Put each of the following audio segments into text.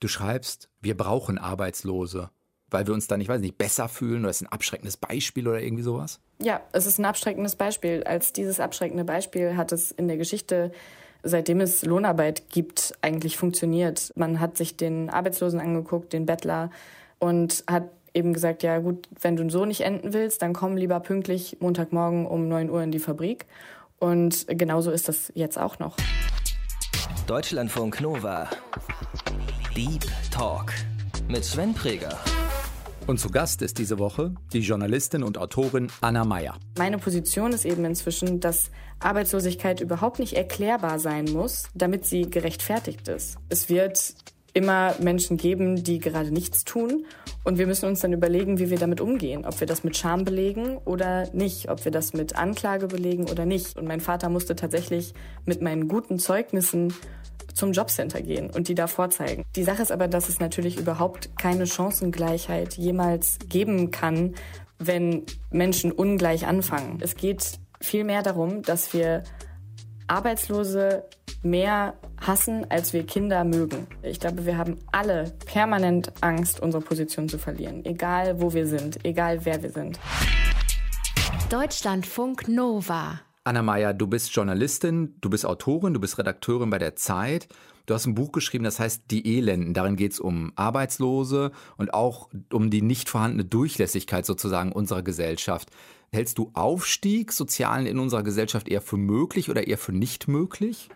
Du schreibst, wir brauchen Arbeitslose, weil wir uns dann, ich weiß nicht, besser fühlen oder ist ein abschreckendes Beispiel oder irgendwie sowas? Ja, es ist ein abschreckendes Beispiel. Als dieses abschreckende Beispiel hat es in der Geschichte, seitdem es Lohnarbeit gibt, eigentlich funktioniert. Man hat sich den Arbeitslosen angeguckt, den Bettler und hat eben gesagt, ja gut, wenn du so nicht enden willst, dann komm lieber pünktlich Montagmorgen um 9 Uhr in die Fabrik. Und genauso ist das jetzt auch noch. Deutschlandfunk Nova. Deep Talk mit Sven Präger. Und zu Gast ist diese Woche die Journalistin und Autorin Anna Mayr. Meine Position ist eben inzwischen, dass Arbeitslosigkeit überhaupt nicht erklärbar sein muss, damit sie gerechtfertigt ist. Es wird immer Menschen geben, die gerade nichts tun. Und wir müssen uns dann überlegen, wie wir damit umgehen. Ob wir das mit Scham belegen oder nicht. Ob wir das mit Anklage belegen oder nicht. Und mein Vater musste tatsächlich mit meinen guten Zeugnissen zum Jobcenter gehen und die da vorzeigen. Die Sache ist aber, dass es natürlich überhaupt keine Chancengleichheit jemals geben kann, wenn Menschen ungleich anfangen. Es geht vielmehr darum, dass wir Arbeitslose mehr hassen, als wir Kinder mögen. Ich glaube, wir haben alle permanent Angst, unsere Position zu verlieren. Egal, wo wir sind, egal, wer wir sind. Deutschlandfunk Nova. Anna Mayr, du bist Journalistin, du bist Autorin, du bist Redakteurin bei der Zeit. Du hast ein Buch geschrieben, das heißt Die Elenden. Darin geht es um Arbeitslose und auch um die nicht vorhandene Durchlässigkeit sozusagen unserer Gesellschaft. Hältst du Aufstieg sozialen in unserer Gesellschaft eher für möglich oder eher für nicht möglich?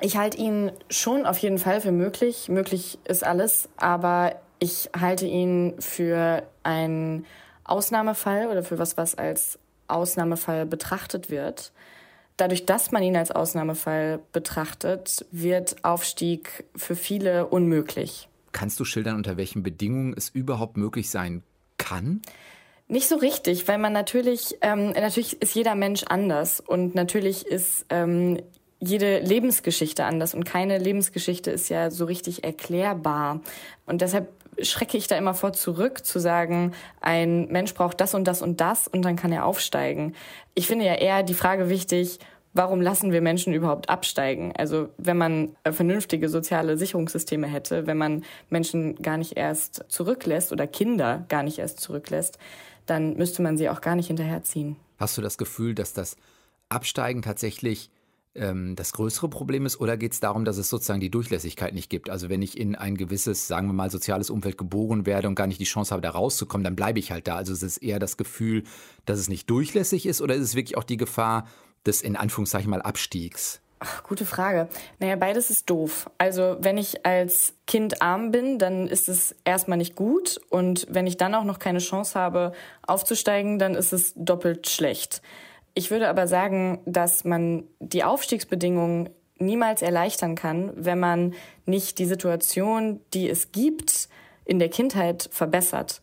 Ich halte ihn schon auf jeden Fall für möglich. Möglich ist alles, aber ich halte ihn für einen Ausnahmefall oder für was, was als Ausnahmefall betrachtet wird. Dadurch, dass man ihn als Ausnahmefall betrachtet, wird Aufstieg für viele unmöglich. Kannst du schildern, unter welchen Bedingungen es überhaupt möglich sein kann? Nicht so richtig, weil man natürlich ist jeder Mensch anders und natürlich ist jede Lebensgeschichte anders und keine Lebensgeschichte ist ja so richtig erklärbar. Und deshalb schrecke ich da immer vor zurück, zu sagen, ein Mensch braucht das und das und das und dann kann er aufsteigen. Ich finde ja eher die Frage wichtig, warum lassen wir Menschen überhaupt absteigen? Also wenn man vernünftige soziale Sicherungssysteme hätte, wenn man Menschen gar nicht erst zurücklässt oder Kinder gar nicht erst zurücklässt, dann müsste man sie auch gar nicht hinterherziehen. Hast du das Gefühl, dass das Absteigen tatsächlich das größere Problem ist oder geht es darum, dass es sozusagen die Durchlässigkeit nicht gibt? Also wenn ich in ein gewisses, sagen wir mal, soziales Umfeld geboren werde und gar nicht die Chance habe, da rauszukommen, dann bleibe ich halt da. Also es ist eher das Gefühl, dass es nicht durchlässig ist oder ist es wirklich auch die Gefahr des, in Anführungszeichen mal, Abstiegs? Ach, gute Frage. Naja, beides ist doof. Also wenn ich als Kind arm bin, dann ist es erstmal nicht gut und wenn ich dann auch noch keine Chance habe, aufzusteigen, dann ist es doppelt schlecht. Ich würde aber sagen, dass man die Aufstiegsbedingungen niemals erleichtern kann, wenn man nicht die Situation, die es gibt, in der Kindheit verbessert.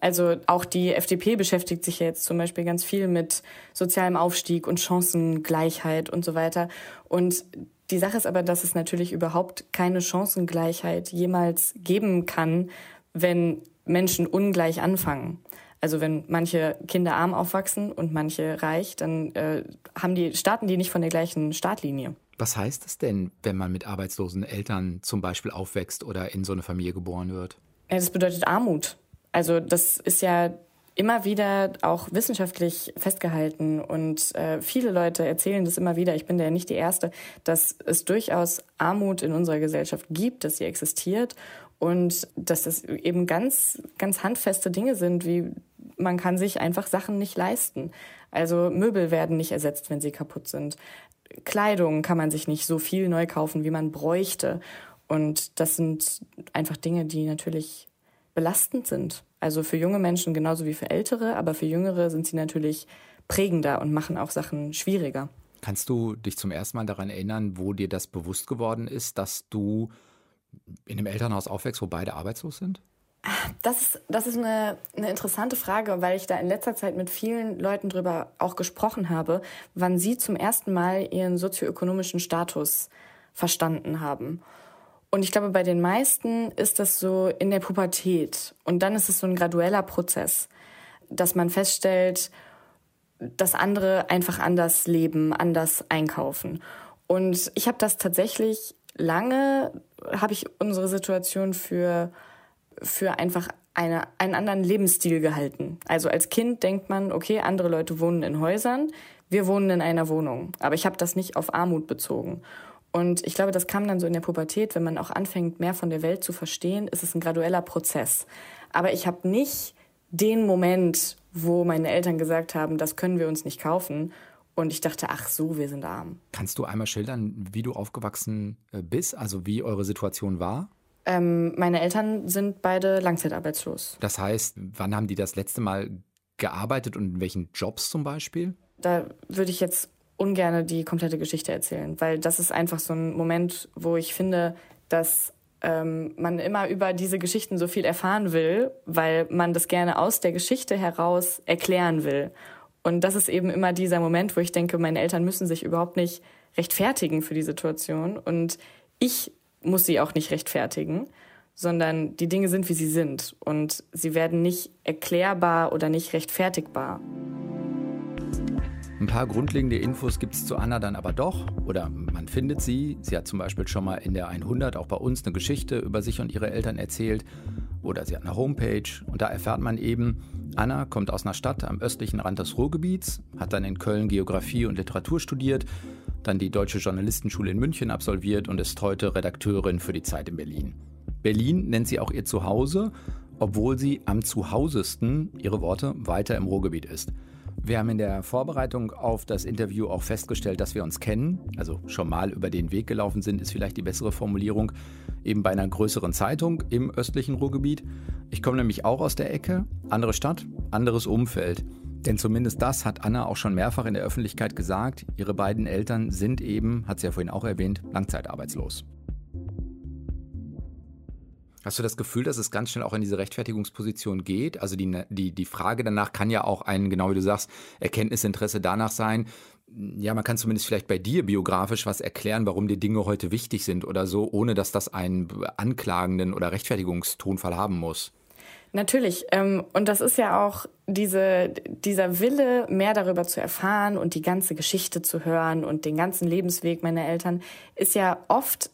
Also auch die FDP beschäftigt sich ja jetzt zum Beispiel ganz viel mit sozialem Aufstieg und Chancengleichheit und so weiter. Und die Sache ist aber, dass es natürlich überhaupt keine Chancengleichheit jemals geben kann, wenn Menschen ungleich anfangen. Also wenn manche Kinder arm aufwachsen und manche reich, dann starten die nicht von der gleichen Startlinie. Was heißt es denn, wenn man mit arbeitslosen Eltern zum Beispiel aufwächst oder in so eine Familie geboren wird? Ja, das bedeutet Armut. Also das ist ja immer wieder auch wissenschaftlich festgehalten und viele Leute erzählen das immer wieder, ich bin da ja nicht die Erste, dass es durchaus Armut in unserer Gesellschaft gibt, dass sie existiert und dass das eben ganz, ganz handfeste Dinge sind, wie man kann sich einfach Sachen nicht leisten. Also Möbel werden nicht ersetzt, wenn sie kaputt sind. Kleidung kann man sich nicht so viel neu kaufen, wie man bräuchte. Und das sind einfach Dinge, die natürlich belastend sind. Also für junge Menschen genauso wie für Ältere, aber für Jüngere sind sie natürlich prägender und machen auch Sachen schwieriger. Kannst du dich zum ersten Mal daran erinnern, wo dir das bewusst geworden ist, dass du in einem Elternhaus aufwächst, wo beide arbeitslos sind? Das ist eine interessante Frage, weil ich da in letzter Zeit mit vielen Leuten drüber auch gesprochen habe, wann sie zum ersten Mal ihren sozioökonomischen Status verstanden haben. Und ich glaube, bei den meisten ist das so in der Pubertät. Und dann ist es so ein gradueller Prozess, dass man feststellt, dass andere einfach anders leben, anders einkaufen. Und ich habe das tatsächlich lange habe ich unsere Situation für einfach einen anderen Lebensstil gehalten. Also als Kind denkt man, okay, andere Leute wohnen in Häusern, wir wohnen in einer Wohnung. Aber ich habe das nicht auf Armut bezogen. Und ich glaube, das kam dann so in der Pubertät, wenn man auch anfängt, mehr von der Welt zu verstehen, ist es ein gradueller Prozess. Aber ich habe nicht den Moment, wo meine Eltern gesagt haben, das können wir uns nicht kaufen. Und ich dachte, ach so, wir sind arm. Kannst du einmal schildern, wie du aufgewachsen bist, also wie eure Situation war? Meine Eltern sind beide langzeitarbeitslos. Das heißt, wann haben die das letzte Mal gearbeitet und in welchen Jobs zum Beispiel? Da würde ich jetzt ungern die komplette Geschichte erzählen, weil das ist einfach so ein Moment, wo ich finde, dass man immer über diese Geschichten so viel erfahren will, weil man das gerne aus der Geschichte heraus erklären will. Und das ist eben immer dieser Moment, wo ich denke, meine Eltern müssen sich überhaupt nicht rechtfertigen für die Situation und ich muss sie auch nicht rechtfertigen, sondern die Dinge sind, wie sie sind und sie werden nicht erklärbar oder nicht rechtfertigbar. Ein paar grundlegende Infos gibt es zu Anna dann aber doch. Oder man findet sie. Sie hat zum Beispiel schon mal in der 100 auch bei uns eine Geschichte über sich und ihre Eltern erzählt. Oder sie hat eine Homepage. Und da erfährt man eben, Anna kommt aus einer Stadt am östlichen Rand des Ruhrgebiets, hat dann in Köln Geografie und Literatur studiert, dann die Deutsche Journalistenschule in München absolviert und ist heute Redakteurin für die Zeit in Berlin. Berlin nennt sie auch ihr Zuhause, obwohl sie am zuhausesten, ihre Worte, weiter im Ruhrgebiet ist. Wir haben in der Vorbereitung auf das Interview auch festgestellt, dass wir uns kennen, also schon mal über den Weg gelaufen sind, ist vielleicht die bessere Formulierung, eben bei einer größeren Zeitung im östlichen Ruhrgebiet. Ich komme nämlich auch aus der Ecke, andere Stadt, anderes Umfeld. Denn zumindest das hat Anna auch schon mehrfach in der Öffentlichkeit gesagt, ihre beiden Eltern sind eben, hat sie ja vorhin auch erwähnt, langzeitarbeitslos. Hast du das Gefühl, dass es ganz schnell auch in diese Rechtfertigungsposition geht? Also die Frage danach kann ja auch ein, genau wie du sagst, Erkenntnisinteresse danach sein. Ja, man kann zumindest vielleicht bei dir biografisch was erklären, warum dir Dinge heute wichtig sind oder so, ohne dass das einen anklagenden oder Rechtfertigungstonfall haben muss. Natürlich. Und das ist ja auch dieser Wille, mehr darüber zu erfahren und die ganze Geschichte zu hören und den ganzen Lebensweg meiner Eltern, ist ja oft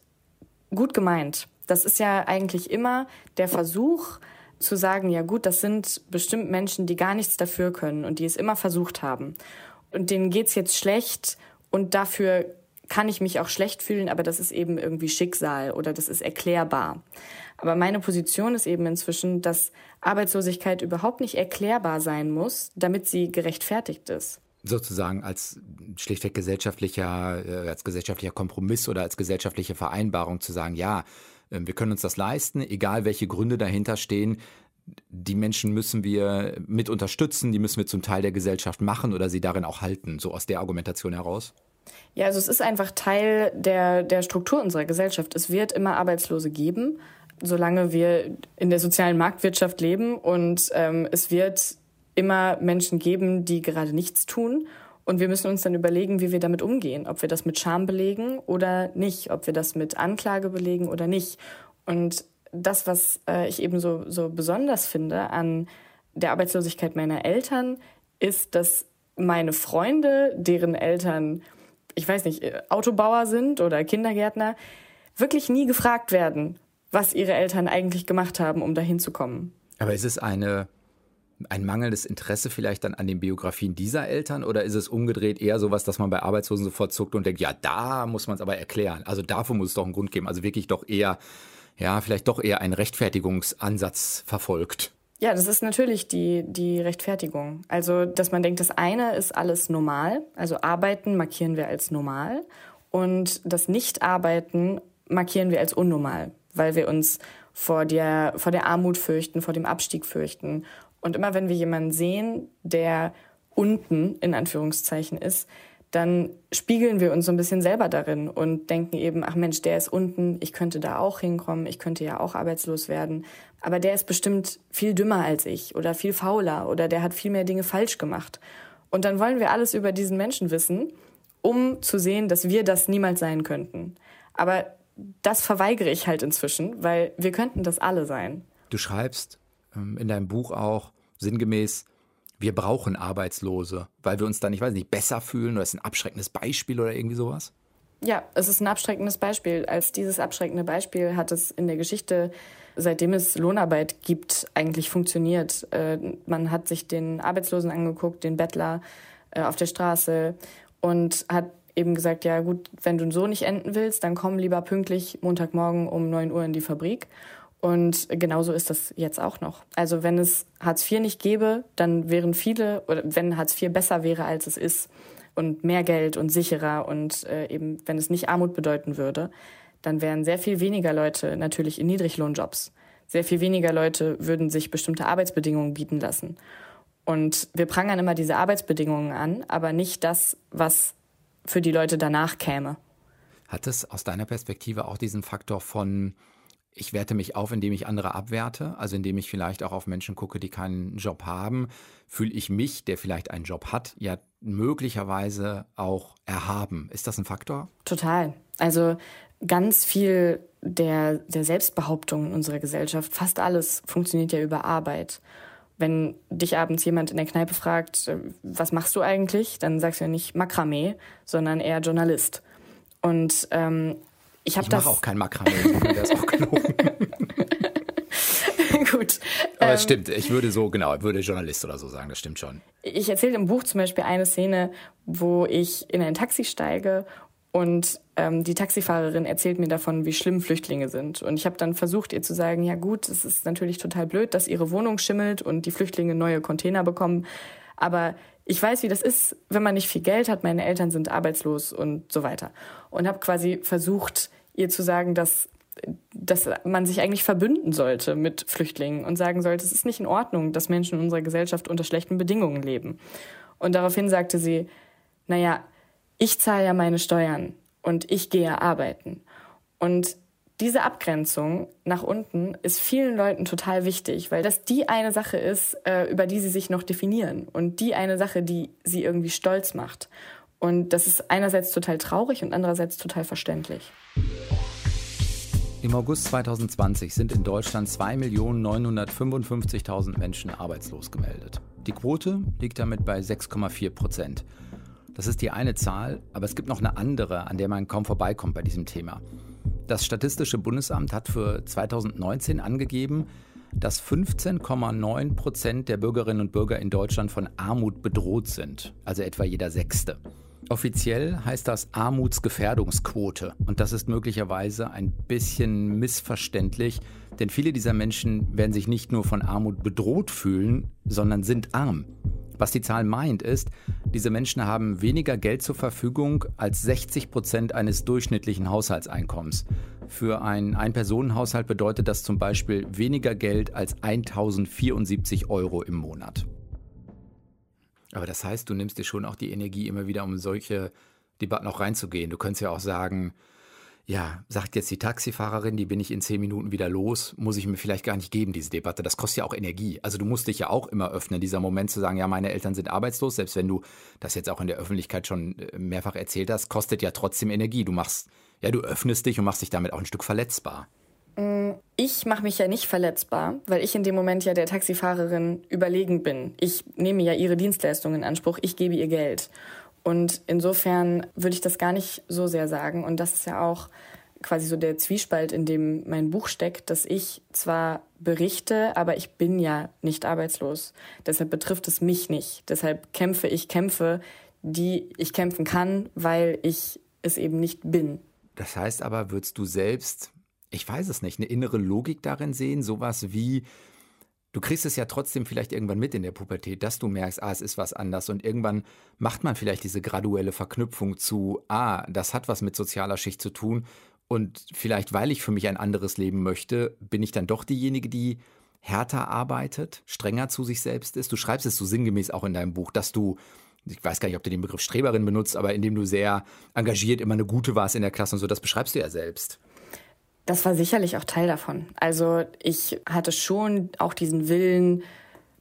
gut gemeint. Das ist ja eigentlich immer der Versuch zu sagen, ja gut, das sind bestimmt Menschen, die gar nichts dafür können und die es immer versucht haben. Und denen geht's jetzt schlecht und dafür kann ich mich auch schlecht fühlen, aber das ist eben irgendwie Schicksal oder das ist erklärbar. Aber meine Position ist eben inzwischen, dass Arbeitslosigkeit überhaupt nicht erklärbar sein muss, damit sie gerechtfertigt ist. Sozusagen als schlichtweg gesellschaftlicher Kompromiss oder als gesellschaftliche Vereinbarung zu sagen, ja, wir können uns das leisten, egal welche Gründe dahinter stehen. Die Menschen müssen wir mit unterstützen, die müssen wir zum Teil der Gesellschaft machen oder sie darin auch halten, so aus der Argumentation heraus. Ja, also es ist einfach Teil der Struktur unserer Gesellschaft. Es wird immer Arbeitslose geben, solange wir in der sozialen Marktwirtschaft leben und es wird immer Menschen geben, die gerade nichts tun. Und wir müssen uns dann überlegen, wie wir damit umgehen, ob wir das mit Scham belegen oder nicht, ob wir das mit Anklage belegen oder nicht. Und das, was ich eben so besonders finde an der Arbeitslosigkeit meiner Eltern, ist, dass meine Freunde, deren Eltern, ich weiß nicht, Autobauer sind oder Kindergärtner, wirklich nie gefragt werden, was ihre Eltern eigentlich gemacht haben, um dahin zu kommen. Aber ist es ein mangelndes Interesse vielleicht dann an den Biografien dieser Eltern oder ist es umgedreht eher sowas, dass man bei Arbeitslosen sofort zuckt und denkt, ja, da muss man es aber erklären. Also dafür muss es doch einen Grund geben. Also wirklich doch eher, ja, vielleicht doch eher einen Rechtfertigungsansatz verfolgt. Ja, das ist natürlich die Rechtfertigung. Also, dass man denkt, das eine ist alles normal. Also Arbeiten markieren wir als normal und das Nichtarbeiten markieren wir als unnormal, weil wir uns vor der Armut fürchten, vor dem Abstieg fürchten. Und immer wenn wir jemanden sehen, der unten in Anführungszeichen ist, dann spiegeln wir uns so ein bisschen selber darin und denken eben, ach Mensch, der ist unten, ich könnte da auch hinkommen, ich könnte ja auch arbeitslos werden. Aber der ist bestimmt viel dümmer als ich oder viel fauler oder der hat viel mehr Dinge falsch gemacht. Und dann wollen wir alles über diesen Menschen wissen, um zu sehen, dass wir das niemals sein könnten. Aber das verweigere ich halt inzwischen, weil wir könnten das alle sein. Du schreibst in deinem Buch auch sinngemäß, wir brauchen Arbeitslose, weil wir uns dann, ich weiß nicht, besser fühlen oder ist ein abschreckendes Beispiel oder irgendwie sowas? Ja, es ist ein abschreckendes Beispiel. Als dieses abschreckende Beispiel hat es in der Geschichte, seitdem es Lohnarbeit gibt, eigentlich funktioniert. Man hat sich den Arbeitslosen angeguckt, den Bettler auf der Straße und hat eben gesagt, ja gut, wenn du so nicht enden willst, dann komm lieber pünktlich Montagmorgen um 9 Uhr in die Fabrik. Und genauso ist das jetzt auch noch. Also wenn es Hartz IV nicht gäbe, dann wären viele, oder wenn Hartz IV besser wäre, als es ist, und mehr Geld und sicherer und eben, wenn es nicht Armut bedeuten würde, dann wären sehr viel weniger Leute natürlich in Niedriglohnjobs. Sehr viel weniger Leute würden sich bestimmte Arbeitsbedingungen bieten lassen. Und wir prangern immer diese Arbeitsbedingungen an, aber nicht das, was für die Leute danach käme. Hat es aus deiner Perspektive auch diesen Faktor von, ich werte mich auf, indem ich andere abwerte, also indem ich vielleicht auch auf Menschen gucke, die keinen Job haben, fühle ich mich, der vielleicht einen Job hat, ja möglicherweise auch erhaben. Ist das ein Faktor? Total. Also ganz viel der Selbstbehauptung in unserer Gesellschaft, fast alles funktioniert ja über Arbeit. Wenn dich abends jemand in der Kneipe fragt, was machst du eigentlich, dann sagst du ja nicht Makramee, sondern eher Journalist. Und ich mache auch kein Makramee, das ist auch gelogen. Gut. Aber es stimmt, ich würde Journalist oder so sagen, das stimmt schon. Ich erzähle im Buch zum Beispiel eine Szene, wo ich in ein Taxi steige und die Taxifahrerin erzählt mir davon, wie schlimm Flüchtlinge sind. Und ich habe dann versucht, ihr zu sagen, ja gut, es ist natürlich total blöd, dass ihre Wohnung schimmelt und die Flüchtlinge neue Container bekommen, aber ich weiß, wie das ist, wenn man nicht viel Geld hat, meine Eltern sind arbeitslos und so weiter. Und habe quasi versucht, ihr zu sagen, dass man sich eigentlich verbünden sollte mit Flüchtlingen und sagen sollte, es ist nicht in Ordnung, dass Menschen in unserer Gesellschaft unter schlechten Bedingungen leben. Und daraufhin sagte sie, naja, ich zahle ja meine Steuern und ich gehe arbeiten. Und diese Abgrenzung nach unten ist vielen Leuten total wichtig, weil das die eine Sache ist, über die sie sich noch definieren und die eine Sache, die sie irgendwie stolz macht. Und das ist einerseits total traurig und andererseits total verständlich. Im August 2020 sind in Deutschland 2.955.000 Menschen arbeitslos gemeldet. Die Quote liegt damit bei 6,4%. Das ist die eine Zahl, aber es gibt noch eine andere, an der man kaum vorbeikommt bei diesem Thema. Das Statistische Bundesamt hat für 2019 angegeben, dass 15,9% der Bürgerinnen und Bürger in Deutschland von Armut bedroht sind, also etwa jeder Sechste. Offiziell heißt das Armutsgefährdungsquote und das ist möglicherweise ein bisschen missverständlich, denn viele dieser Menschen werden sich nicht nur von Armut bedroht fühlen, sondern sind arm. Was die Zahl meint ist, diese Menschen haben weniger Geld zur Verfügung als 60% eines durchschnittlichen Haushaltseinkommens. Für einen Ein-Personen-Haushalt bedeutet das zum Beispiel weniger Geld als 1.074 € im Monat. Aber das heißt, du nimmst dir schon auch die Energie immer wieder, um solche Debatten auch reinzugehen. Du könntest ja auch sagen, ja, sagt jetzt die Taxifahrerin, die bin ich in 10 Minuten wieder los, muss ich mir vielleicht gar nicht geben, diese Debatte. Das kostet ja auch Energie. Also du musst dich ja auch immer öffnen, dieser Moment zu sagen, ja, meine Eltern sind arbeitslos. Selbst wenn du das jetzt auch in der Öffentlichkeit schon mehrfach erzählt hast, kostet ja trotzdem Energie. Du öffnest dich und machst dich damit auch ein Stück verletzbar. Ich mache mich ja nicht verletzbar, weil ich in dem Moment ja der Taxifahrerin überlegen bin. Ich nehme ja ihre Dienstleistung in Anspruch, ich gebe ihr Geld. Und insofern würde ich das gar nicht so sehr sagen. Und das ist ja auch quasi so der Zwiespalt, in dem mein Buch steckt, dass ich zwar berichte, aber ich bin ja nicht arbeitslos. Deshalb betrifft es mich nicht. Deshalb kämpfe ich Kämpfe, die ich kämpfen kann, weil ich es eben nicht bin. Das heißt aber, würdest du selbst, ich weiß es nicht, eine innere Logik darin sehen, sowas wie, du kriegst es ja trotzdem vielleicht irgendwann mit in der Pubertät, dass du merkst, es ist was anders und irgendwann macht man vielleicht diese graduelle Verknüpfung zu, das hat was mit sozialer Schicht zu tun und vielleicht, weil ich für mich ein anderes Leben möchte, bin ich dann doch diejenige, die härter arbeitet, strenger zu sich selbst ist. Du schreibst es so sinngemäß auch in deinem Buch, dass du, ich weiß gar nicht, ob du den Begriff Streberin benutzt, aber indem du sehr engagiert immer eine Gute warst in der Klasse und so, das beschreibst du ja selbst. Das war sicherlich auch Teil davon. Also ich hatte schon auch diesen Willen,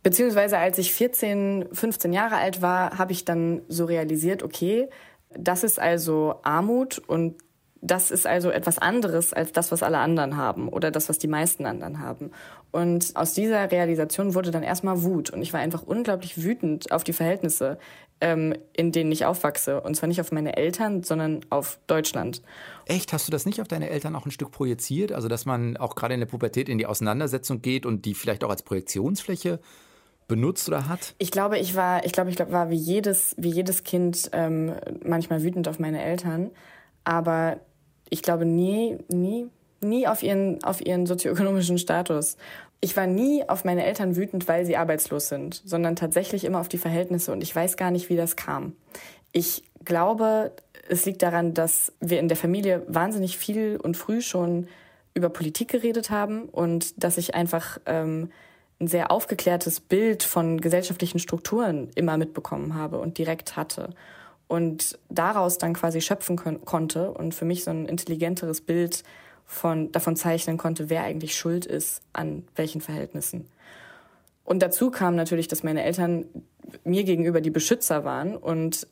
beziehungsweise als ich 14, 15 Jahre alt war, habe ich dann so realisiert, okay, das ist also Armut und Das ist also etwas anderes als das, was alle anderen haben oder das, was die meisten anderen haben. Und aus dieser Realisation wurde dann erstmal Wut. Und ich war einfach unglaublich wütend auf die Verhältnisse, in denen ich aufwachse. Und zwar nicht auf meine Eltern, sondern auf Deutschland. Echt? Hast du das nicht auf deine Eltern auch ein Stück projiziert? Also, dass man auch gerade in der Pubertät in die Auseinandersetzung geht und die vielleicht auch als Projektionsfläche benutzt oder hat? Ich glaube, ich war wie jedes Kind manchmal wütend auf meine Eltern, aber ich glaube nie auf ihren sozioökonomischen Status. Ich war nie auf meine Eltern wütend, weil sie arbeitslos sind, sondern tatsächlich immer auf die Verhältnisse, und ich weiß gar nicht, wie das kam. Ich glaube, es liegt daran, dass wir in der Familie wahnsinnig viel und früh schon über Politik geredet haben und dass ich einfach ein sehr aufgeklärtes Bild von gesellschaftlichen Strukturen immer mitbekommen habe und direkt hatte und daraus dann quasi schöpfen konnte und für mich so ein intelligenteres Bild davon zeichnen konnte, wer eigentlich schuld ist an welchen Verhältnissen. Und dazu kam natürlich, dass meine Eltern mir gegenüber die Beschützer waren und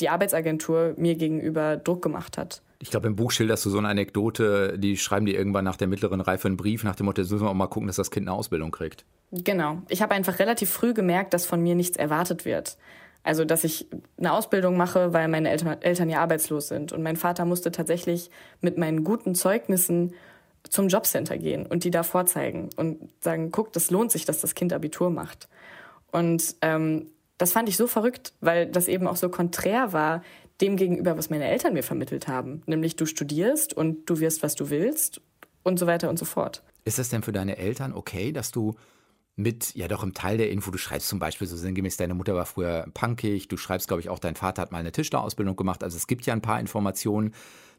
die Arbeitsagentur mir gegenüber Druck gemacht hat. Ich glaube, im Buch schilderst du so eine Anekdote, die schreiben dir irgendwann nach der mittleren Reife einen Brief, nach dem Motto, jetzt müssen wir auch mal gucken, dass das Kind eine Ausbildung kriegt. Genau. Ich habe einfach relativ früh gemerkt, dass von mir nichts erwartet wird. Also, dass ich eine Ausbildung mache, weil meine Eltern ja arbeitslos sind. Und mein Vater musste tatsächlich mit meinen guten Zeugnissen zum Jobcenter gehen und die da vorzeigen und sagen, guck, das lohnt sich, dass das Kind Abitur macht. Und das fand ich so verrückt, weil das eben auch so konträr war dem gegenüber, was meine Eltern mir vermittelt haben. Nämlich, du studierst und du wirst, was du willst und so weiter und so fort. Ist das denn für deine Eltern okay, dass du mit, ja doch im Teil der Info, du schreibst zum Beispiel so sinngemäß, deine Mutter war früher punkig, du schreibst, glaube ich, auch, dein Vater hat mal eine Tischlerausbildung gemacht. Also es gibt ja ein paar Informationen,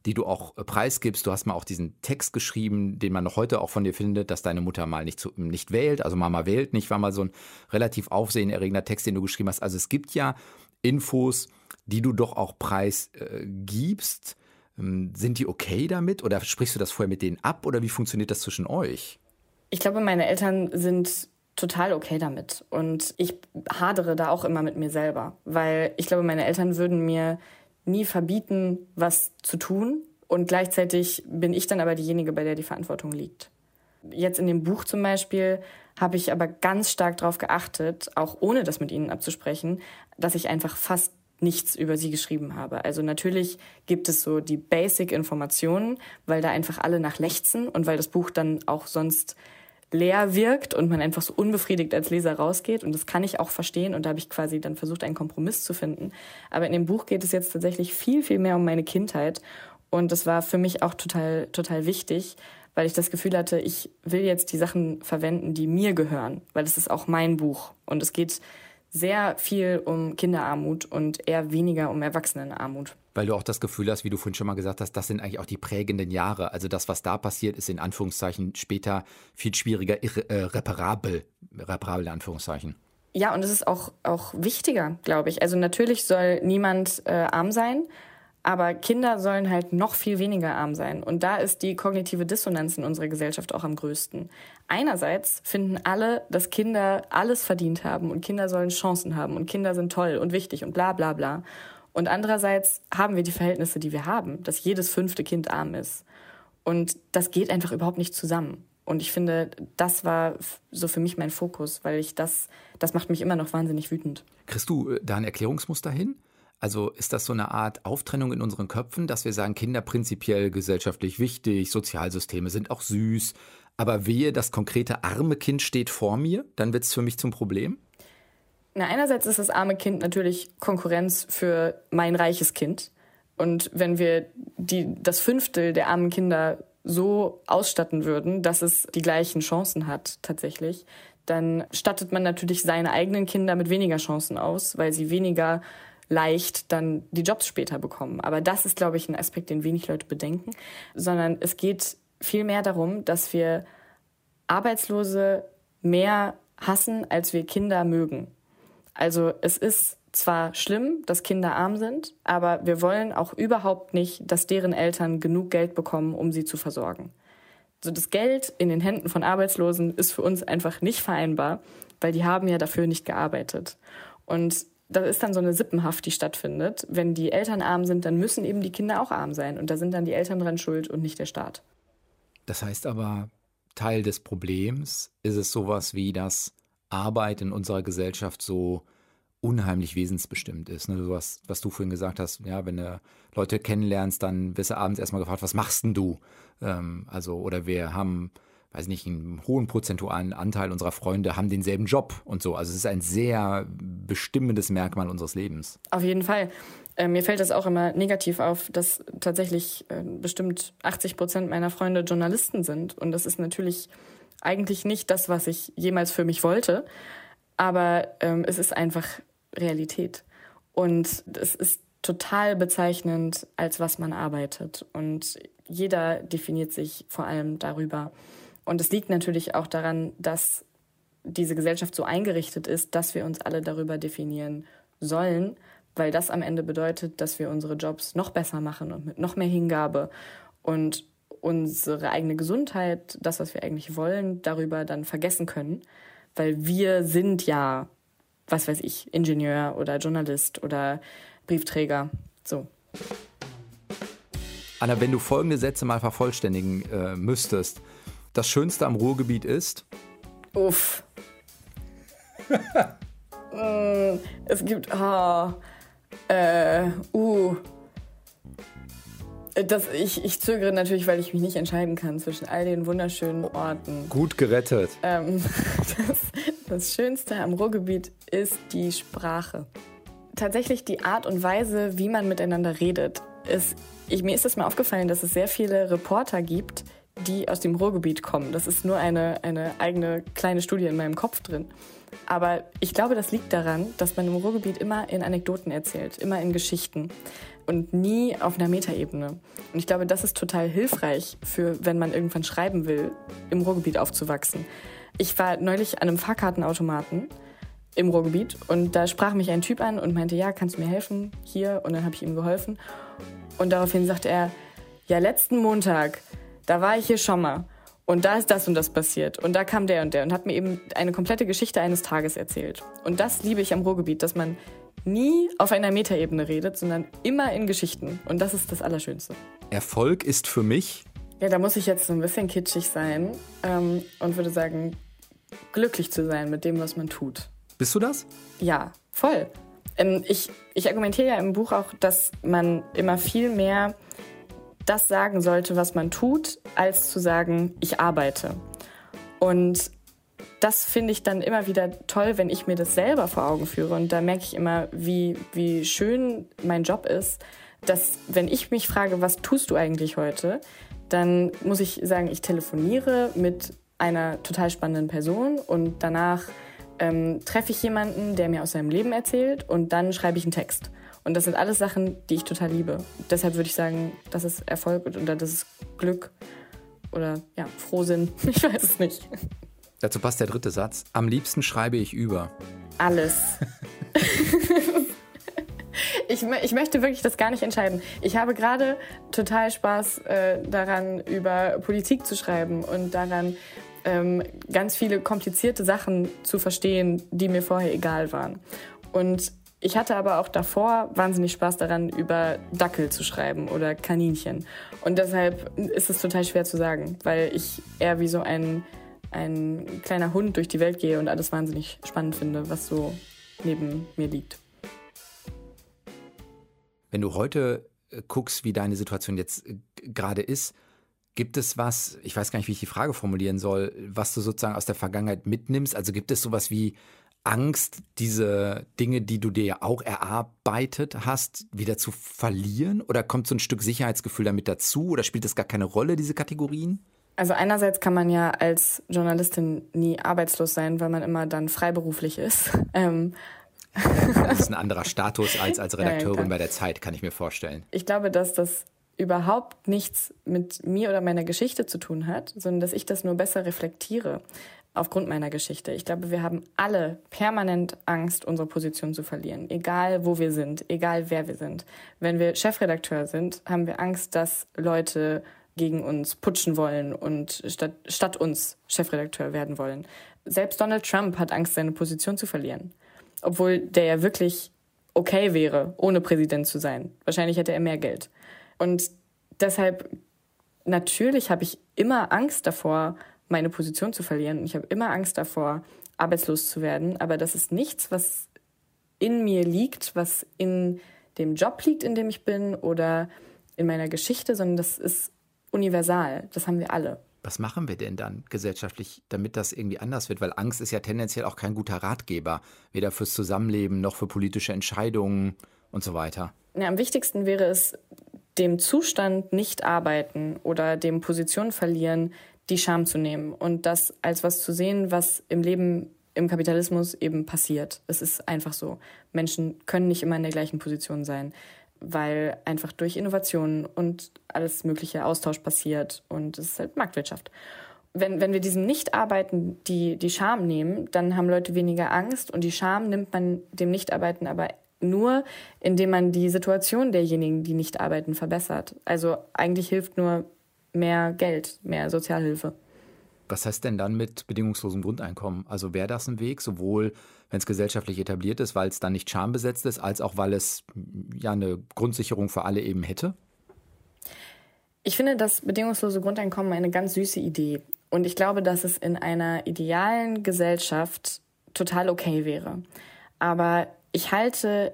die du auch preisgibst. Du hast mal auch diesen Text geschrieben, den man noch heute auch von dir findet, dass deine Mutter mal nicht wählt, also Mama wählt nicht, war mal so ein relativ aufsehenerregender Text, den du geschrieben hast. Also es gibt ja Infos, die du doch auch preisgibst. Sind die okay damit oder sprichst du das vorher mit denen ab oder wie funktioniert das zwischen euch? Ich glaube, meine Eltern sind total okay damit und ich hadere da auch immer mit mir selber, weil ich glaube, meine Eltern würden mir nie verbieten, was zu tun, und gleichzeitig bin ich dann aber diejenige, bei der die Verantwortung liegt. Jetzt in dem Buch zum Beispiel habe ich aber ganz stark darauf geachtet, auch ohne das mit ihnen abzusprechen, dass ich einfach fast nichts über sie geschrieben habe. Also natürlich gibt es so die Basic-Informationen, weil da einfach alle nach lechzen und weil das Buch dann auch sonst leer wirkt und man einfach so unbefriedigt als Leser rausgeht. Und das kann ich auch verstehen und da habe ich quasi dann versucht, einen Kompromiss zu finden. Aber in dem Buch geht es jetzt tatsächlich viel, viel mehr um meine Kindheit und das war für mich auch total, total wichtig, weil ich das Gefühl hatte, ich will jetzt die Sachen verwenden, die mir gehören, weil es ist auch mein Buch und es geht sehr viel um Kinderarmut und eher weniger um Erwachsenenarmut. Weil du auch das Gefühl hast, wie du vorhin schon mal gesagt hast, das sind eigentlich auch die prägenden Jahre. Also das, was da passiert, ist in Anführungszeichen später viel schwieriger, reparabel in Anführungszeichen. Ja, und es ist auch wichtiger, glaube ich. Also natürlich soll niemand arm sein, aber Kinder sollen halt noch viel weniger arm sein. Und da ist die kognitive Dissonanz in unserer Gesellschaft auch am größten. Einerseits finden alle, dass Kinder alles verdient haben und Kinder sollen Chancen haben und Kinder sind toll und wichtig und bla bla bla. Und andererseits haben wir die Verhältnisse, die wir haben, dass jedes 5. Kind arm ist. Und das geht einfach überhaupt nicht zusammen. Und ich finde, das war so für mich mein Fokus, weil das macht mich immer noch wahnsinnig wütend. Kriegst du da ein Erklärungsmuster hin? Also ist das so eine Art Auftrennung in unseren Köpfen, dass wir sagen, Kinder prinzipiell gesellschaftlich wichtig, Sozialsysteme sind auch süß, aber wehe, das konkrete arme Kind steht vor mir, dann wird es für mich zum Problem? Na, einerseits ist das arme Kind natürlich Konkurrenz für mein reiches Kind. Und wenn wir das 5 der armen Kinder so ausstatten würden, dass es die gleichen Chancen hat tatsächlich, dann stattet man natürlich seine eigenen Kinder mit weniger Chancen aus, weil sie weniger leicht dann die Jobs später bekommen. Aber das ist, glaube ich, ein Aspekt, den wenig Leute bedenken, sondern es geht viel mehr darum, dass wir Arbeitslose mehr hassen, als wir Kinder mögen. Also es ist zwar schlimm, dass Kinder arm sind, aber wir wollen auch überhaupt nicht, dass deren Eltern genug Geld bekommen, um sie zu versorgen. Also das Geld in den Händen von Arbeitslosen ist für uns einfach nicht vereinbar, weil die haben ja dafür nicht gearbeitet. Und Das ist dann so eine Sippenhaft, die stattfindet. Wenn die Eltern arm sind, dann müssen eben die Kinder auch arm sein. Und da sind dann die Eltern dran schuld und nicht der Staat. Das heißt aber, Teil des Problems ist es sowas wie, dass Arbeit in unserer Gesellschaft so unheimlich wesensbestimmt ist. Ne? Sowas, was du vorhin gesagt hast, ja, wenn du Leute kennenlernst, dann wirst du abends erstmal gefragt, was machst denn du? Oder wir haben, weiß nicht, einen hohen prozentualen Anteil unserer Freunde haben denselben Job und so. Also es ist ein sehr bestimmendes Merkmal unseres Lebens. Auf jeden Fall. Mir fällt das auch immer negativ auf, dass tatsächlich bestimmt 80% meiner Freunde Journalisten sind. Und das ist natürlich eigentlich nicht das, was ich jemals für mich wollte. Aber es ist einfach Realität. Und es ist total bezeichnend, als was man arbeitet. Und jeder definiert sich vor allem darüber. Und es liegt natürlich auch daran, dass diese Gesellschaft so eingerichtet ist, dass wir uns alle darüber definieren sollen, weil das am Ende bedeutet, dass wir unsere Jobs noch besser machen und mit noch mehr Hingabe und unsere eigene Gesundheit, das, was wir eigentlich wollen, darüber dann vergessen können, weil wir sind ja, was weiß ich, Ingenieur oder Journalist oder Briefträger, so. Anna, wenn du folgende Sätze mal vervollständigen müsstest: Das Schönste am Ruhrgebiet ist? Uff. Es gibt... Ich zögere natürlich, weil ich mich nicht entscheiden kann zwischen all den wunderschönen Orten. Gut gerettet. Das Schönste am Ruhrgebiet ist die Sprache. Tatsächlich die Art und Weise, wie man miteinander redet. Mir ist das mal aufgefallen, dass es sehr viele Reporter gibt, die aus dem Ruhrgebiet kommen. Das ist nur eine eigene kleine Studie in meinem Kopf drin. Aber ich glaube, das liegt daran, dass man im Ruhrgebiet immer in Anekdoten erzählt, immer in Geschichten und nie auf einer Metaebene. Und ich glaube, das ist total hilfreich, wenn man irgendwann schreiben will, im Ruhrgebiet aufzuwachsen. Ich war neulich an einem Fahrkartenautomaten im Ruhrgebiet und da sprach mich ein Typ an und meinte, ja, kannst du mir helfen hier? Und dann habe ich ihm geholfen. Und daraufhin sagte er, ja, letzten Montag, da war ich hier schon mal und da ist das und das passiert und da kam der und der und hat mir eben eine komplette Geschichte eines Tages erzählt. Und das liebe ich am Ruhrgebiet, dass man nie auf einer Metaebene redet, sondern immer in Geschichten und das ist das Allerschönste. Erfolg ist für mich? Ja, da muss ich jetzt so ein bisschen kitschig sein und würde sagen, glücklich zu sein mit dem, was man tut. Bist du das? Ja, voll. Ich argumentiere ja im Buch auch, dass man immer viel mehr das sagen sollte, was man tut, als zu sagen, ich arbeite. Und das finde ich dann immer wieder toll, wenn ich mir das selber vor Augen führe. Und da merke ich immer, wie schön mein Job ist, dass wenn ich mich frage, was tust du eigentlich heute, dann muss ich sagen, ich telefoniere mit einer total spannenden Person und danach treffe ich jemanden, der mir aus seinem Leben erzählt und dann schreibe ich einen Text. Und das sind alles Sachen, die ich total liebe. Deshalb würde ich sagen, das ist Erfolg oder das ist Glück oder ja, Frohsinn. Ich weiß es nicht. Dazu passt der dritte Satz. Am liebsten schreibe ich über. Alles. Ich möchte wirklich das gar nicht entscheiden. Ich habe gerade total Spaß daran, über Politik zu schreiben und daran, ganz viele komplizierte Sachen zu verstehen, die mir vorher egal waren. Und ich hatte aber auch davor wahnsinnig Spaß daran, über Dackel zu schreiben oder Kaninchen. Und deshalb ist es total schwer zu sagen, weil ich eher wie so ein kleiner Hund durch die Welt gehe und alles wahnsinnig spannend finde, was so neben mir liegt. Wenn du heute guckst, wie deine Situation jetzt gerade ist, gibt es was, ich weiß gar nicht, wie ich die Frage formulieren soll, was du sozusagen aus der Vergangenheit mitnimmst? Also gibt es sowas wie Angst, diese Dinge, die du dir ja auch erarbeitet hast, wieder zu verlieren? Oder kommt so ein Stück Sicherheitsgefühl damit dazu? Oder spielt das gar keine Rolle, diese Kategorien? Also einerseits kann man ja als Journalistin nie arbeitslos sein, weil man immer dann freiberuflich ist. Das ist ein anderer Status als Redakteurin bei der Zeit, kann ich mir vorstellen. Ich glaube, dass das überhaupt nichts mit mir oder meiner Geschichte zu tun hat, sondern dass ich das nur besser reflektiere. Aufgrund meiner Geschichte. Ich glaube, wir haben alle permanent Angst, unsere Position zu verlieren. Egal, wo wir sind, egal, wer wir sind. Wenn wir Chefredakteur sind, haben wir Angst, dass Leute gegen uns putschen wollen und statt uns Chefredakteur werden wollen. Selbst Donald Trump hat Angst, seine Position zu verlieren. Obwohl der ja wirklich okay wäre, ohne Präsident zu sein. Wahrscheinlich hätte er mehr Geld. Und deshalb, natürlich habe ich immer Angst davor, meine Position zu verlieren. Und ich habe immer Angst davor, arbeitslos zu werden. Aber das ist nichts, was in mir liegt, was in dem Job liegt, in dem ich bin oder in meiner Geschichte, sondern das ist universal. Das haben wir alle. Was machen wir denn dann gesellschaftlich, damit das irgendwie anders wird? Weil Angst ist ja tendenziell auch kein guter Ratgeber, weder fürs Zusammenleben noch für politische Entscheidungen und so weiter. Na, am wichtigsten wäre es, dem Zustand nicht arbeiten oder dem Position verlieren, die Scham zu nehmen und das als was zu sehen, was im Leben, im Kapitalismus eben passiert. Es ist einfach so. Menschen können nicht immer in der gleichen Position sein, weil einfach durch Innovationen und alles mögliche Austausch passiert und es ist halt Marktwirtschaft. Wenn wir diesem Nichtarbeiten die Scham nehmen, dann haben Leute weniger Angst und die Scham nimmt man dem Nichtarbeiten aber nur, indem man die Situation derjenigen, die nicht arbeiten, verbessert. Also eigentlich hilft nur mehr Geld, mehr Sozialhilfe. Was heißt denn dann mit bedingungslosem Grundeinkommen? Also wäre das ein Weg, sowohl wenn es gesellschaftlich etabliert ist, weil es dann nicht schambesetzt ist, als auch weil es ja eine Grundsicherung für alle eben hätte? Ich finde das bedingungslose Grundeinkommen eine ganz süße Idee. Und ich glaube, dass es in einer idealen Gesellschaft total okay wäre. Aber ich halte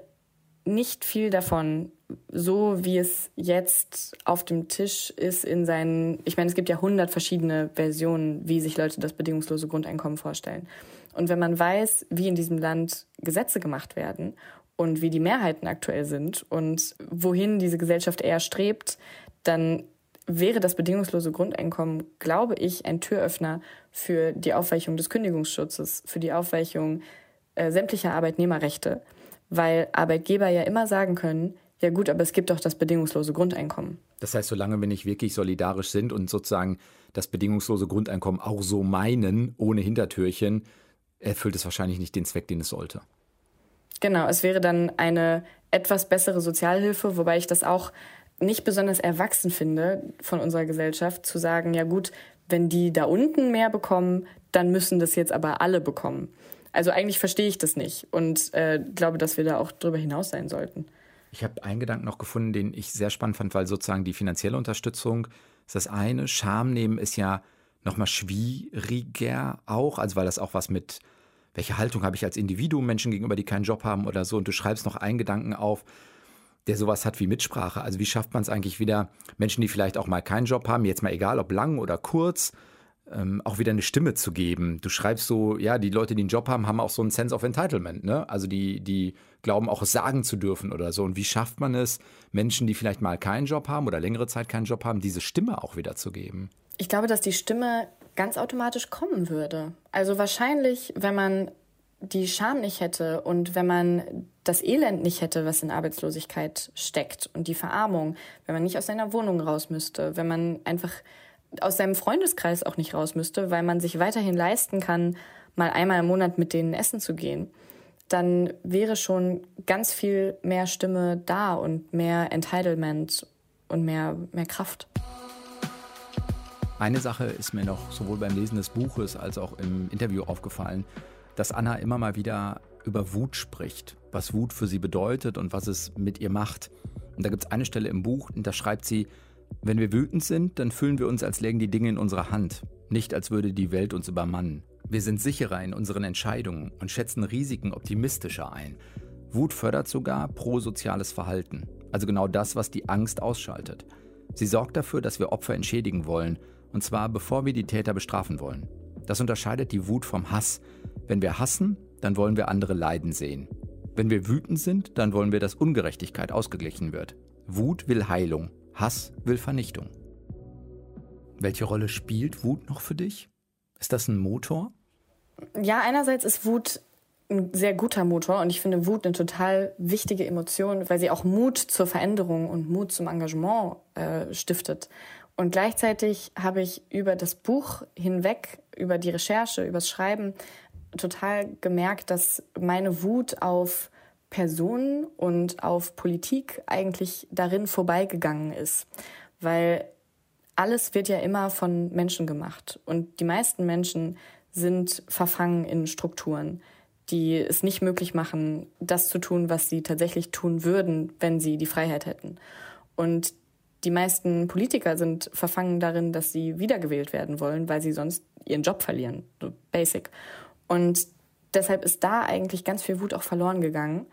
nicht viel davon, so wie es jetzt auf dem Tisch ist in seinen... Ich meine, es gibt ja 100 verschiedene Versionen, wie sich Leute das bedingungslose Grundeinkommen vorstellen. Und wenn man weiß, wie in diesem Land Gesetze gemacht werden und wie die Mehrheiten aktuell sind und wohin diese Gesellschaft eher strebt, dann wäre das bedingungslose Grundeinkommen, glaube ich, ein Türöffner für die Aufweichung des Kündigungsschutzes, für die Aufweichung sämtlicher Arbeitnehmerrechte, weil Arbeitgeber ja immer sagen können, ja gut, aber es gibt doch das bedingungslose Grundeinkommen. Das heißt, solange wir nicht wirklich solidarisch sind und sozusagen das bedingungslose Grundeinkommen auch so meinen, ohne Hintertürchen, erfüllt es wahrscheinlich nicht den Zweck, den es sollte. Genau, es wäre dann eine etwas bessere Sozialhilfe, wobei ich das auch nicht besonders erwachsen finde von unserer Gesellschaft, zu sagen, ja gut, wenn die da unten mehr bekommen, dann müssen das jetzt aber alle bekommen. Also eigentlich verstehe ich das nicht und glaube, dass wir da auch drüber hinaus sein sollten. Ich habe einen Gedanken noch gefunden, den ich sehr spannend fand, weil sozusagen die finanzielle Unterstützung ist das eine. Scham nehmen ist ja nochmal schwieriger auch, also weil das auch was mit, welche Haltung habe ich als Individuum Menschen gegenüber, die keinen Job haben oder so. Und du schreibst noch einen Gedanken auf, der sowas hat wie Mitsprache. Also wie schafft man es eigentlich wieder, Menschen, die vielleicht auch mal keinen Job haben, jetzt mal egal, ob lang oder kurz, auch wieder eine Stimme zu geben. Du schreibst so, ja, die Leute, die einen Job haben, haben auch so einen Sense of Entitlement, ne? Also die glauben auch, es sagen zu dürfen oder so. Und wie schafft man es, Menschen, die vielleicht mal keinen Job haben oder längere Zeit keinen Job haben, diese Stimme auch wieder zu geben? Ich glaube, dass die Stimme ganz automatisch kommen würde. Also wahrscheinlich, wenn man die Scham nicht hätte und wenn man das Elend nicht hätte, was in Arbeitslosigkeit steckt und die Verarmung, wenn man nicht aus seiner Wohnung raus müsste, wenn man einfach aus seinem Freundeskreis auch nicht raus müsste, weil man sich weiterhin leisten kann, mal einmal im Monat mit denen essen zu gehen, dann wäre schon ganz viel mehr Stimme da und mehr Entitlement und mehr Kraft. Eine Sache ist mir noch sowohl beim Lesen des Buches als auch im Interview aufgefallen, dass Anna immer mal wieder über Wut spricht, was Wut für sie bedeutet und was es mit ihr macht. Und da gibt es eine Stelle im Buch, und da schreibt sie: Wenn wir wütend sind, dann fühlen wir uns, als lägen die Dinge in unserer Hand, nicht als würde die Welt uns übermannen. Wir sind sicherer in unseren Entscheidungen und schätzen Risiken optimistischer ein. Wut fördert sogar prosoziales Verhalten, also genau das, was die Angst ausschaltet. Sie sorgt dafür, dass wir Opfer entschädigen wollen, und zwar bevor wir die Täter bestrafen wollen. Das unterscheidet die Wut vom Hass. Wenn wir hassen, dann wollen wir andere leiden sehen. Wenn wir wütend sind, dann wollen wir, dass Ungerechtigkeit ausgeglichen wird. Wut will Heilung. Hass will Vernichtung. Welche Rolle spielt Wut noch für dich? Ist das ein Motor? Ja, einerseits ist Wut ein sehr guter Motor und ich finde Wut eine total wichtige Emotion, weil sie auch Mut zur Veränderung und Mut zum Engagement stiftet. Und gleichzeitig habe ich über das Buch hinweg, über die Recherche, übers Schreiben total gemerkt, dass meine Wut auf Personen und auf Politik eigentlich darin vorbeigegangen ist. Weil alles wird ja immer von Menschen gemacht. Und die meisten Menschen sind verfangen in Strukturen, die es nicht möglich machen, das zu tun, was sie tatsächlich tun würden, wenn sie die Freiheit hätten. Und die meisten Politiker sind verfangen darin, dass sie wiedergewählt werden wollen, weil sie sonst ihren Job verlieren. So basic. Und deshalb ist da eigentlich ganz viel Wut auch verloren gegangen.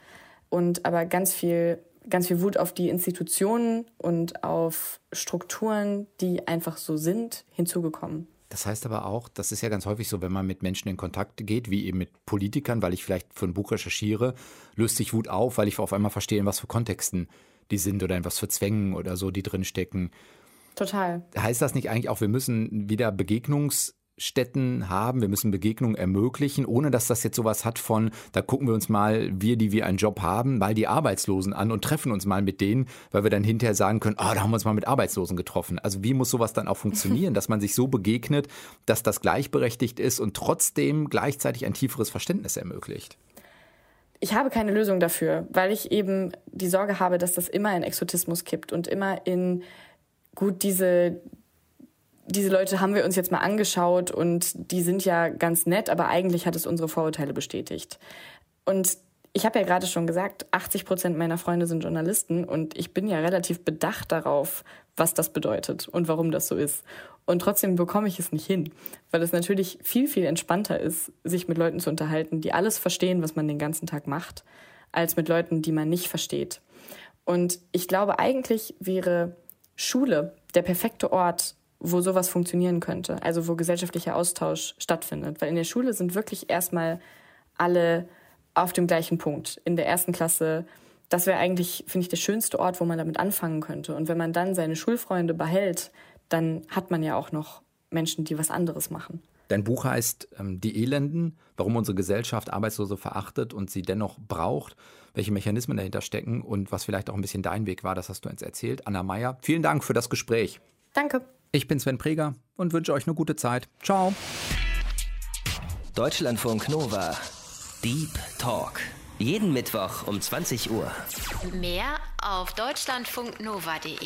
Und aber ganz viel Wut auf die Institutionen und auf Strukturen, die einfach so sind, hinzugekommen. Das heißt aber auch, das ist ja ganz häufig so, wenn man mit Menschen in Kontakt geht, wie eben mit Politikern, weil ich vielleicht für ein Buch recherchiere, löst sich Wut auf, weil ich auf einmal verstehe, in was für Kontexten die sind oder in was für Zwängen oder so, die drinstecken. Total. Heißt das nicht eigentlich auch, wir müssen wieder Begegnungsstätten haben, wir müssen Begegnungen ermöglichen, ohne dass das jetzt sowas hat von, da gucken wir uns mal, wir einen Job haben, mal die Arbeitslosen an und treffen uns mal mit denen, weil wir dann hinterher sagen können, da haben wir uns mal mit Arbeitslosen getroffen. Also wie muss sowas dann auch funktionieren, dass man sich so begegnet, dass das gleichberechtigt ist und trotzdem gleichzeitig ein tieferes Verständnis ermöglicht? Ich habe keine Lösung dafür, weil ich eben die Sorge habe, dass das immer in Exotismus kippt und immer in, gut, diese Leute haben wir uns jetzt mal angeschaut und die sind ja ganz nett, aber eigentlich hat es unsere Vorurteile bestätigt. Und ich habe ja gerade schon gesagt, 80% meiner Freunde sind Journalisten und ich bin ja relativ bedacht darauf, was das bedeutet und warum das so ist. Und trotzdem bekomme ich es nicht hin, weil es natürlich viel, viel entspannter ist, sich mit Leuten zu unterhalten, die alles verstehen, was man den ganzen Tag macht, als mit Leuten, die man nicht versteht. Und ich glaube, eigentlich wäre Schule der perfekte Ort, wo sowas funktionieren könnte, also wo gesellschaftlicher Austausch stattfindet. Weil in der Schule sind wirklich erstmal alle auf dem gleichen Punkt, in der ersten Klasse. Das wäre eigentlich, finde ich, der schönste Ort, wo man damit anfangen könnte. Und wenn man dann seine Schulfreunde behält, dann hat man ja auch noch Menschen, die was anderes machen. Dein Buch heißt Die Elenden, warum unsere Gesellschaft Arbeitslose verachtet und sie dennoch braucht, welche Mechanismen dahinter stecken und was vielleicht auch ein bisschen dein Weg war, das hast du uns erzählt. Anna Mayr, vielen Dank für das Gespräch. Danke. Ich bin Sven Präger und wünsche euch eine gute Zeit. Ciao. Deutschlandfunk Nova. Deep Talk. Jeden Mittwoch um 20 Uhr. Mehr auf deutschlandfunknova.de.